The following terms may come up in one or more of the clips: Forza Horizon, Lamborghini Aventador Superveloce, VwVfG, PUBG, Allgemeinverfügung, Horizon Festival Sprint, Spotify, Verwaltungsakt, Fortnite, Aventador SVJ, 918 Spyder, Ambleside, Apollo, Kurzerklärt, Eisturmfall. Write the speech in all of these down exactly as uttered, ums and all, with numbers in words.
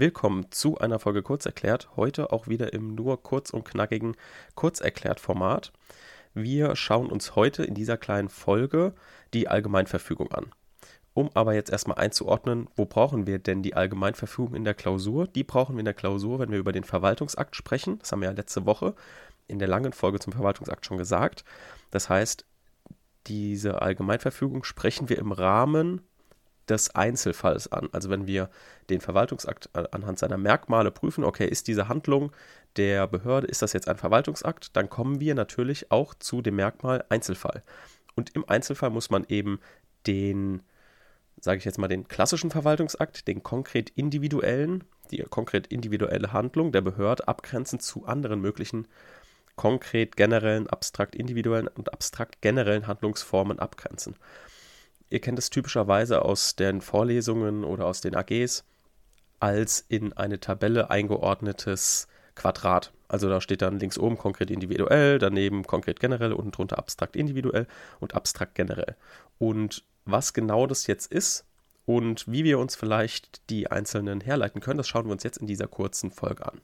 Willkommen zu einer Folge Kurzerklärt, heute auch wieder im nur kurz und knackigen Kurzerklärt-Format. Wir schauen uns heute in dieser kleinen Folge die Allgemeinverfügung an. Um aber jetzt erstmal einzuordnen, wo brauchen wir denn die Allgemeinverfügung in der Klausur? Die brauchen wir in der Klausur, wenn wir über den Verwaltungsakt sprechen. Das haben wir ja letzte Woche in der langen Folge zum Verwaltungsakt schon gesagt. Das heißt, diese Allgemeinverfügung sprechen wir im Rahmen des Einzelfalls an. Also wenn wir den Verwaltungsakt anhand seiner Merkmale prüfen, okay, ist diese Handlung der Behörde, ist das jetzt ein Verwaltungsakt, dann kommen wir natürlich auch zu dem Merkmal Einzelfall. Und im Einzelfall muss man eben den, sage ich jetzt mal, den klassischen Verwaltungsakt, den konkret individuellen, die konkret individuelle Handlung der Behörde abgrenzen zu anderen möglichen konkret generellen, abstrakt individuellen und abstrakt generellen Handlungsformen abgrenzen. Ihr kennt es typischerweise aus den Vorlesungen oder aus den A Gs als in eine Tabelle eingeordnetes Quadrat. Also da steht dann links oben konkret individuell, daneben konkret generell, unten drunter abstrakt individuell und abstrakt generell. Und was genau das jetzt ist und wie wir uns vielleicht die einzelnen herleiten können, das schauen wir uns jetzt in dieser kurzen Folge an.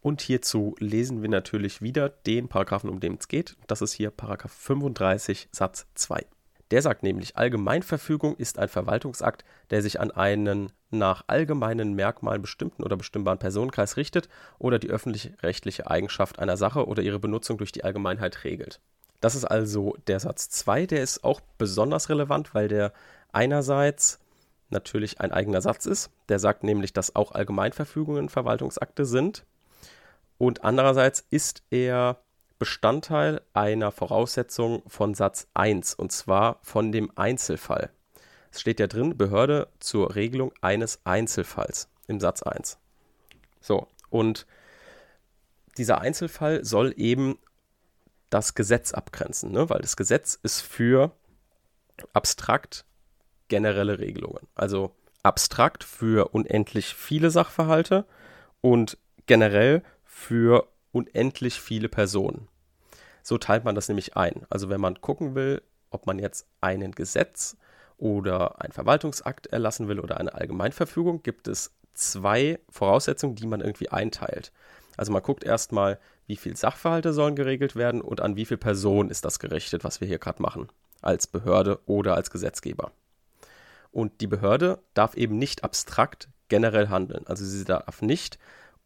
Und hierzu lesen wir natürlich wieder den Paragraphen, um den es geht. Das ist hier Paragraph fünfunddreißig Satz zwei. Der sagt nämlich, Allgemeinverfügung ist ein Verwaltungsakt, der sich an einen nach allgemeinen Merkmalen bestimmten oder bestimmbaren Personenkreis richtet oder die öffentlich-rechtliche Eigenschaft einer Sache oder ihre Benutzung durch die Allgemeinheit regelt. Das ist also der Satz zwei, der ist auch besonders relevant, weil der einerseits natürlich ein eigener Satz ist. Der sagt nämlich, dass auch Allgemeinverfügungen Verwaltungsakte sind und andererseits ist er Bestandteil einer Voraussetzung von Satz eins, und zwar von dem Einzelfall. Es steht ja drin, Behörde zur Regelung eines Einzelfalls im Satz eins. So, und dieser Einzelfall soll eben das Gesetz abgrenzen, ne? Weil das Gesetz ist für abstrakt generelle Regelungen. Also abstrakt für unendlich viele Sachverhalte und generell für unendlich viele Personen. So teilt man das nämlich ein. Also wenn man gucken will, ob man jetzt einen Gesetz oder einen Verwaltungsakt erlassen will oder eine Allgemeinverfügung, gibt es zwei Voraussetzungen, die man irgendwie einteilt. Also man guckt erstmal, wie viele Sachverhalte sollen geregelt werden und an wie viele Personen ist das gerichtet, was wir hier gerade machen, als Behörde oder als Gesetzgeber. Und die Behörde darf eben nicht abstrakt generell handeln. Also sie darf nicht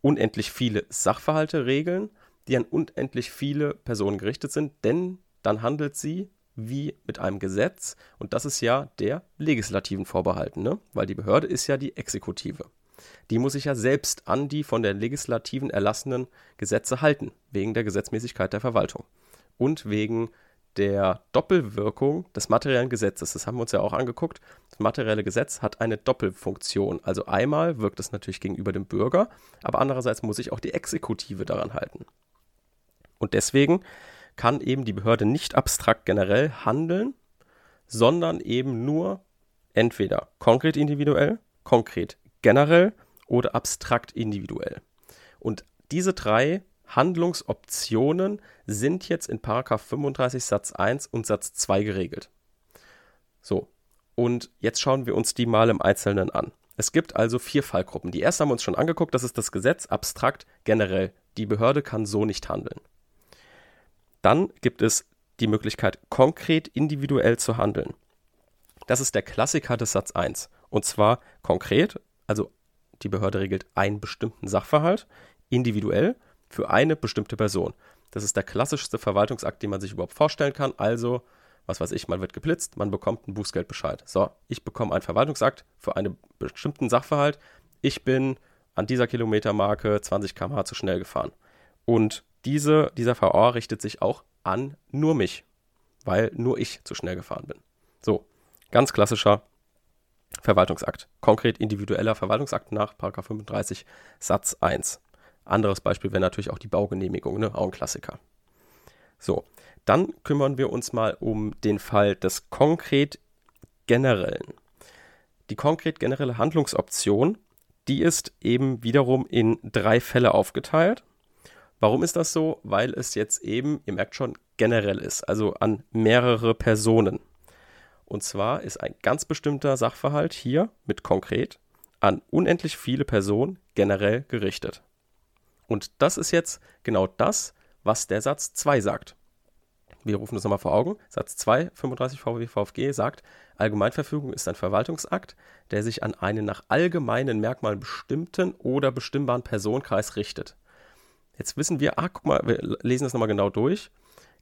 unendlich viele Sachverhalte regeln, die an unendlich viele Personen gerichtet sind, denn dann handelt sie wie mit einem Gesetz und das ist ja der Legislativen vorbehalten, ne? Weil die Behörde ist ja die Exekutive. Die muss sich ja selbst an die von der Legislativen erlassenen Gesetze halten, wegen der Gesetzmäßigkeit der Verwaltung und wegen der Doppelwirkung des materiellen Gesetzes. Das haben wir uns ja auch angeguckt. Das materielle Gesetz hat eine Doppelfunktion. Also einmal wirkt es natürlich gegenüber dem Bürger, aber andererseits muss sich auch die Exekutive daran halten. Und deswegen kann eben die Behörde nicht abstrakt generell handeln, sondern eben nur entweder konkret individuell, konkret generell oder abstrakt individuell. Und diese drei Handlungsoptionen sind jetzt in Paragraph fünfunddreißig Satz eins und Satz zwei geregelt. So, und jetzt schauen wir uns die mal im Einzelnen an. Es gibt also vier Fallgruppen. Die erste haben wir uns schon angeguckt, das ist das Gesetz, abstrakt, generell. Die Behörde kann so nicht handeln. Dann gibt es die Möglichkeit, konkret individuell zu handeln. Das ist der Klassiker des Satz eins. Und zwar konkret, also die Behörde regelt einen bestimmten Sachverhalt, individuell, für eine bestimmte Person. Das ist der klassischste Verwaltungsakt, den man sich überhaupt vorstellen kann. Also, was weiß ich, man wird geblitzt, man bekommt einen Bußgeldbescheid. So, ich bekomme einen Verwaltungsakt für einen bestimmten Sachverhalt. Ich bin an dieser Kilometermarke zwanzig Kilometer pro Stunde zu schnell gefahren. Und diese, dieser V A richtet sich auch an nur mich, weil nur ich zu schnell gefahren bin. So, ganz klassischer Verwaltungsakt. Konkret individueller Verwaltungsakt nach Paragraph fünfunddreißig Satz eins. Anderes Beispiel wäre natürlich auch die Baugenehmigung, ne? Auch ein Klassiker. So, dann kümmern wir uns mal um den Fall des konkret generellen. Die konkret generelle Handlungsoption, die ist eben wiederum in drei Fälle aufgeteilt. Warum ist das so? Weil es jetzt eben, ihr merkt schon, generell ist, also an mehrere Personen. Und zwar ist ein ganz bestimmter Sachverhalt hier mit konkret an unendlich viele Personen generell gerichtet. Und das ist jetzt genau das, was der Satz zwei sagt. Wir rufen das nochmal vor Augen. Satz zwei, fünfunddreißig VwVfG sagt, Allgemeinverfügung ist ein Verwaltungsakt, der sich an einen nach allgemeinen Merkmalen bestimmten oder bestimmbaren Personenkreis richtet. Jetzt wissen wir, ah, guck mal, wir lesen das nochmal genau durch,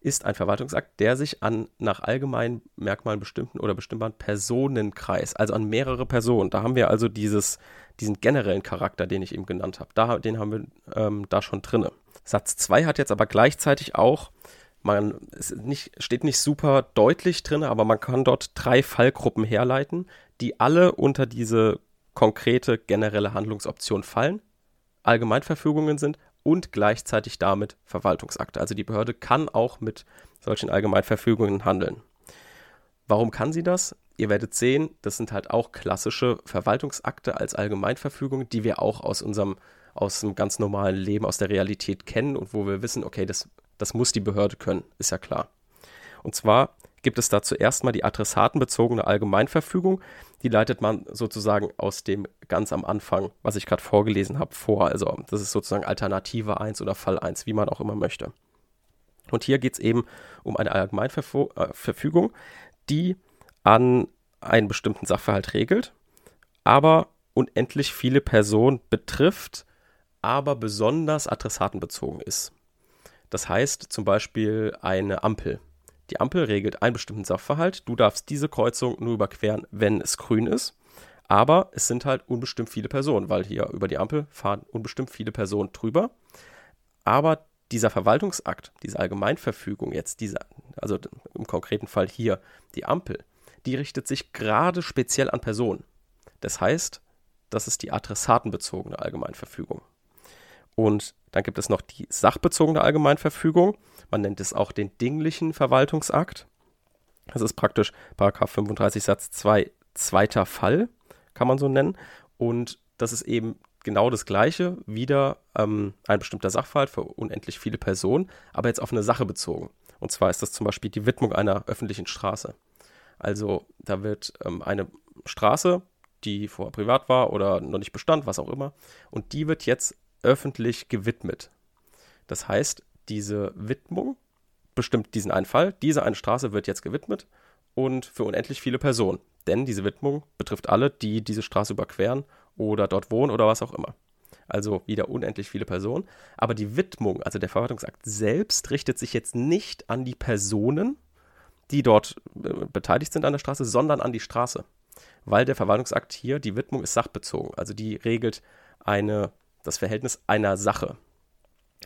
ist ein Verwaltungsakt, der sich an nach allgemeinen Merkmalen bestimmten oder bestimmbaren Personenkreis, also an mehrere Personen, da haben wir also dieses, diesen generellen Charakter, den ich eben genannt habe, da, den haben wir ähm, da schon drin. Satz zwei hat jetzt aber gleichzeitig auch, man es nicht, steht nicht super deutlich drin, aber man kann dort drei Fallgruppen herleiten, die alle unter diese konkrete generelle Handlungsoption fallen, Allgemeinverfügungen sind und gleichzeitig damit Verwaltungsakte. Also die Behörde kann auch mit solchen Allgemeinverfügungen handeln. Warum kann sie das? Ihr werdet sehen, das sind halt auch klassische Verwaltungsakte als Allgemeinverfügung, die wir auch aus unserem, aus dem ganz normalen Leben, aus der Realität kennen und wo wir wissen, okay, das Das muss die Behörde können, ist ja klar. Und zwar gibt es da zuerst mal die adressatenbezogene Allgemeinverfügung. Die leitet man sozusagen aus dem ganz am Anfang, was ich gerade vorgelesen habe, vor. Also das ist sozusagen Alternative eins oder Fall eins, wie man auch immer möchte. Und hier geht es eben um eine Allgemeinverfügung, die an einen bestimmten Sachverhalt regelt, aber unendlich viele Personen betrifft, aber besonders adressatenbezogen ist. Das heißt zum Beispiel eine Ampel. Die Ampel regelt einen bestimmten Sachverhalt. Du darfst diese Kreuzung nur überqueren, wenn es grün ist. Aber es sind halt unbestimmt viele Personen, weil hier über die Ampel fahren unbestimmt viele Personen drüber. Aber dieser Verwaltungsakt, diese Allgemeinverfügung jetzt, diese, also im konkreten Fall hier die Ampel, die richtet sich gerade speziell an Personen. Das heißt, das ist die adressatenbezogene Allgemeinverfügung. Und dann gibt es noch die sachbezogene Allgemeinverfügung. Man nennt es auch den dinglichen Verwaltungsakt. Das ist praktisch Paragraph fünfunddreißig Satz zwei, zweiter Fall, kann man so nennen. Und das ist eben genau das Gleiche. Wieder ähm, ein bestimmter Sachverhalt für unendlich viele Personen, aber jetzt auf eine Sache bezogen. Und zwar ist das zum Beispiel die Widmung einer öffentlichen Straße. Also da wird ähm, eine Straße, die vorher privat war oder noch nicht bestand, was auch immer, und die wird jetzt öffentlich gewidmet. Das heißt, diese Widmung bestimmt diesen einen Fall. Diese eine Straße wird jetzt gewidmet und für unendlich viele Personen. Denn diese Widmung betrifft alle, die diese Straße überqueren oder dort wohnen oder was auch immer. Also wieder unendlich viele Personen. Aber die Widmung, also der Verwaltungsakt selbst, richtet sich jetzt nicht an die Personen, die dort beteiligt sind an der Straße, sondern an die Straße. Weil der Verwaltungsakt hier, die Widmung ist sachbezogen. Also die regelt eine das Verhältnis einer Sache.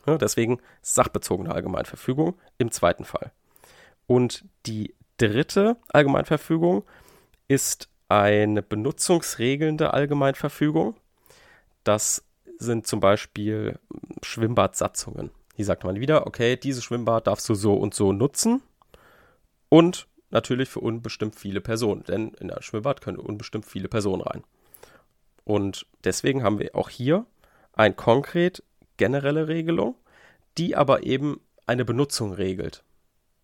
Ja, deswegen sachbezogene Allgemeinverfügung im zweiten Fall. Und die dritte Allgemeinverfügung ist eine benutzungsregelnde Allgemeinverfügung. Das sind zum Beispiel Schwimmbadsatzungen. Hier sagt man wieder, okay, dieses Schwimmbad darfst du so und so nutzen und natürlich für unbestimmt viele Personen, denn in ein Schwimmbad können unbestimmt viele Personen rein. Und deswegen haben wir auch hier eine konkret generelle Regelung, die aber eben eine Benutzung regelt.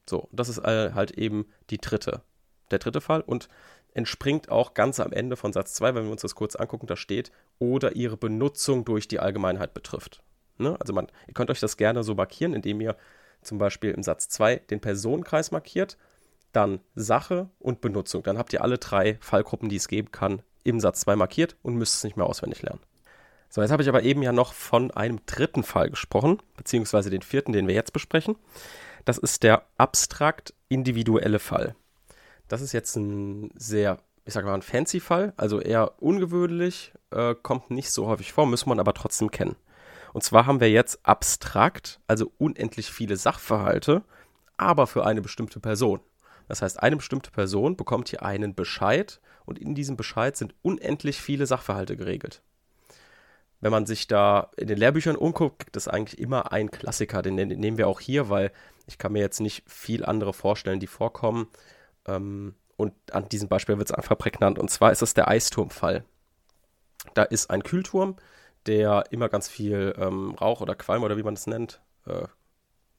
So, das ist halt eben die dritte, der dritte Fall und entspringt auch ganz am Ende von Satz zwei, wenn wir uns das kurz angucken, da steht, oder ihre Benutzung durch die Allgemeinheit betrifft. Ne? Also man, ihr könnt euch das gerne so markieren, indem ihr zum Beispiel im Satz zwei den Personenkreis markiert, dann Sache und Benutzung. Dann habt ihr alle drei Fallgruppen, die es geben kann, im Satz zwei markiert und müsst es nicht mehr auswendig lernen. So, jetzt habe ich aber eben ja noch von einem dritten Fall gesprochen, beziehungsweise den vierten, den wir jetzt besprechen. Das ist der abstrakt individuelle Fall. Das ist jetzt ein sehr, ich sage mal, ein fancy Fall, also eher ungewöhnlich, äh, kommt nicht so häufig vor, muss man aber trotzdem kennen. Und zwar haben wir jetzt abstrakt, also unendlich viele Sachverhalte, aber für eine bestimmte Person. Das heißt, eine bestimmte Person bekommt hier einen Bescheid und in diesem Bescheid sind unendlich viele Sachverhalte geregelt. Wenn man sich da in den Lehrbüchern umguckt, gibt es eigentlich immer einen Klassiker. Den, den nehmen wir auch hier, weil ich kann mir jetzt nicht viel andere vorstellen, die vorkommen. Ähm, und an diesem Beispiel wird es einfach prägnant. Und zwar ist es der Eisturmfall. Da ist ein Kühlturm, der immer ganz viel ähm, Rauch oder Qualm oder wie man es nennt, äh,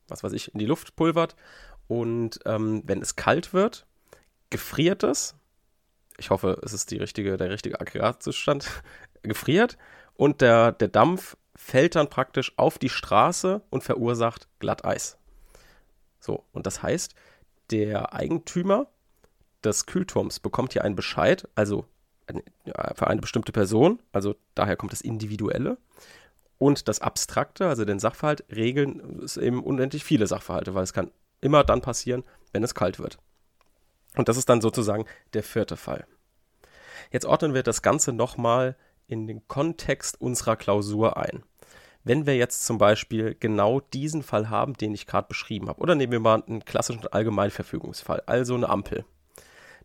was weiß ich, in die Luft pulvert. Und ähm, wenn es kalt wird, gefriert es. Ich hoffe, es ist die richtige, der richtige Aggregatzustand. Gefriert. und der, der Dampf fällt dann praktisch auf die Straße und verursacht Glatteis. So, und das heißt, der Eigentümer des Kühlturms bekommt hier einen Bescheid, also für eine bestimmte Person, also daher kommt das Individuelle. Und das Abstrakte, also den Sachverhalt, regeln es eben unendlich viele Sachverhalte, weil es kann immer dann passieren, wenn es kalt wird. Und das ist dann sozusagen der vierte Fall. Jetzt ordnen wir das Ganze nochmal in den Kontext unserer Klausur ein. Wenn wir jetzt zum Beispiel genau diesen Fall haben, den ich gerade beschrieben habe, oder nehmen wir mal einen klassischen Allgemeinverfügungsfall, also eine Ampel,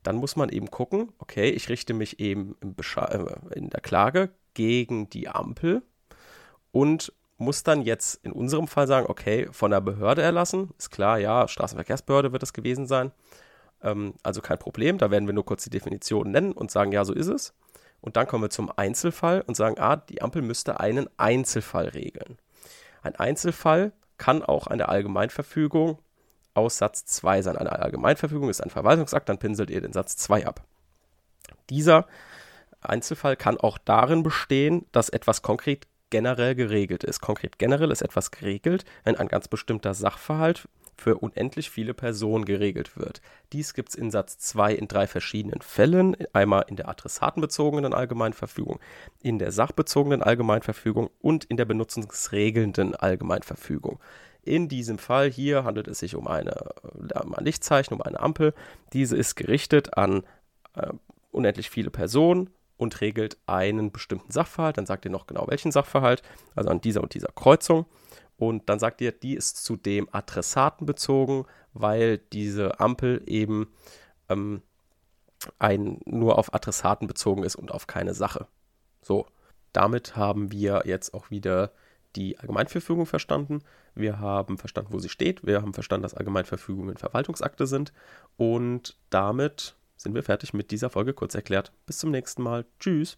dann muss man eben gucken, okay, ich richte mich eben im Besche- in der Klage gegen die Ampel und muss dann jetzt in unserem Fall sagen, okay, von der Behörde erlassen, ist klar, ja, Straßenverkehrsbehörde wird das gewesen sein, ähm, also kein Problem, da werden wir nur kurz die Definition nennen und sagen, ja, so ist es. Und dann kommen wir zum Einzelfall und sagen, ah, die Ampel müsste einen Einzelfall regeln. Ein Einzelfall kann auch eine Allgemeinverfügung aus Satz zwei sein. Eine Allgemeinverfügung ist ein Verwaltungsakt, dann pinselt ihr den Satz zwei ab. Dieser Einzelfall kann auch darin bestehen, dass etwas konkret generell geregelt ist. Konkret generell ist etwas geregelt, wenn ein ganz bestimmter Sachverhalt für unendlich viele Personen geregelt wird. Dies gibt es in Satz zwei in drei verschiedenen Fällen, einmal in der adressatenbezogenen Allgemeinverfügung, in der sachbezogenen Allgemeinverfügung und in der benutzungsregelnden Allgemeinverfügung. In diesem Fall hier handelt es sich um eine, um ein Lichtzeichen, um eine Ampel. Diese ist gerichtet an äh, unendlich viele Personen und regelt einen bestimmten Sachverhalt, dann sagt ihr noch genau welchen Sachverhalt, also an dieser und dieser Kreuzung, und dann sagt ihr, die ist zu dem Adressaten bezogen, weil diese Ampel eben ähm, ein, nur auf Adressaten bezogen ist und auf keine Sache. So, damit haben wir jetzt auch wieder die Allgemeinverfügung verstanden, wir haben verstanden, wo sie steht, wir haben verstanden, dass Allgemeinverfügungen Verwaltungsakte sind, und damit sind wir fertig mit dieser Folge Kurzerklärt. Bis zum nächsten Mal. Tschüss.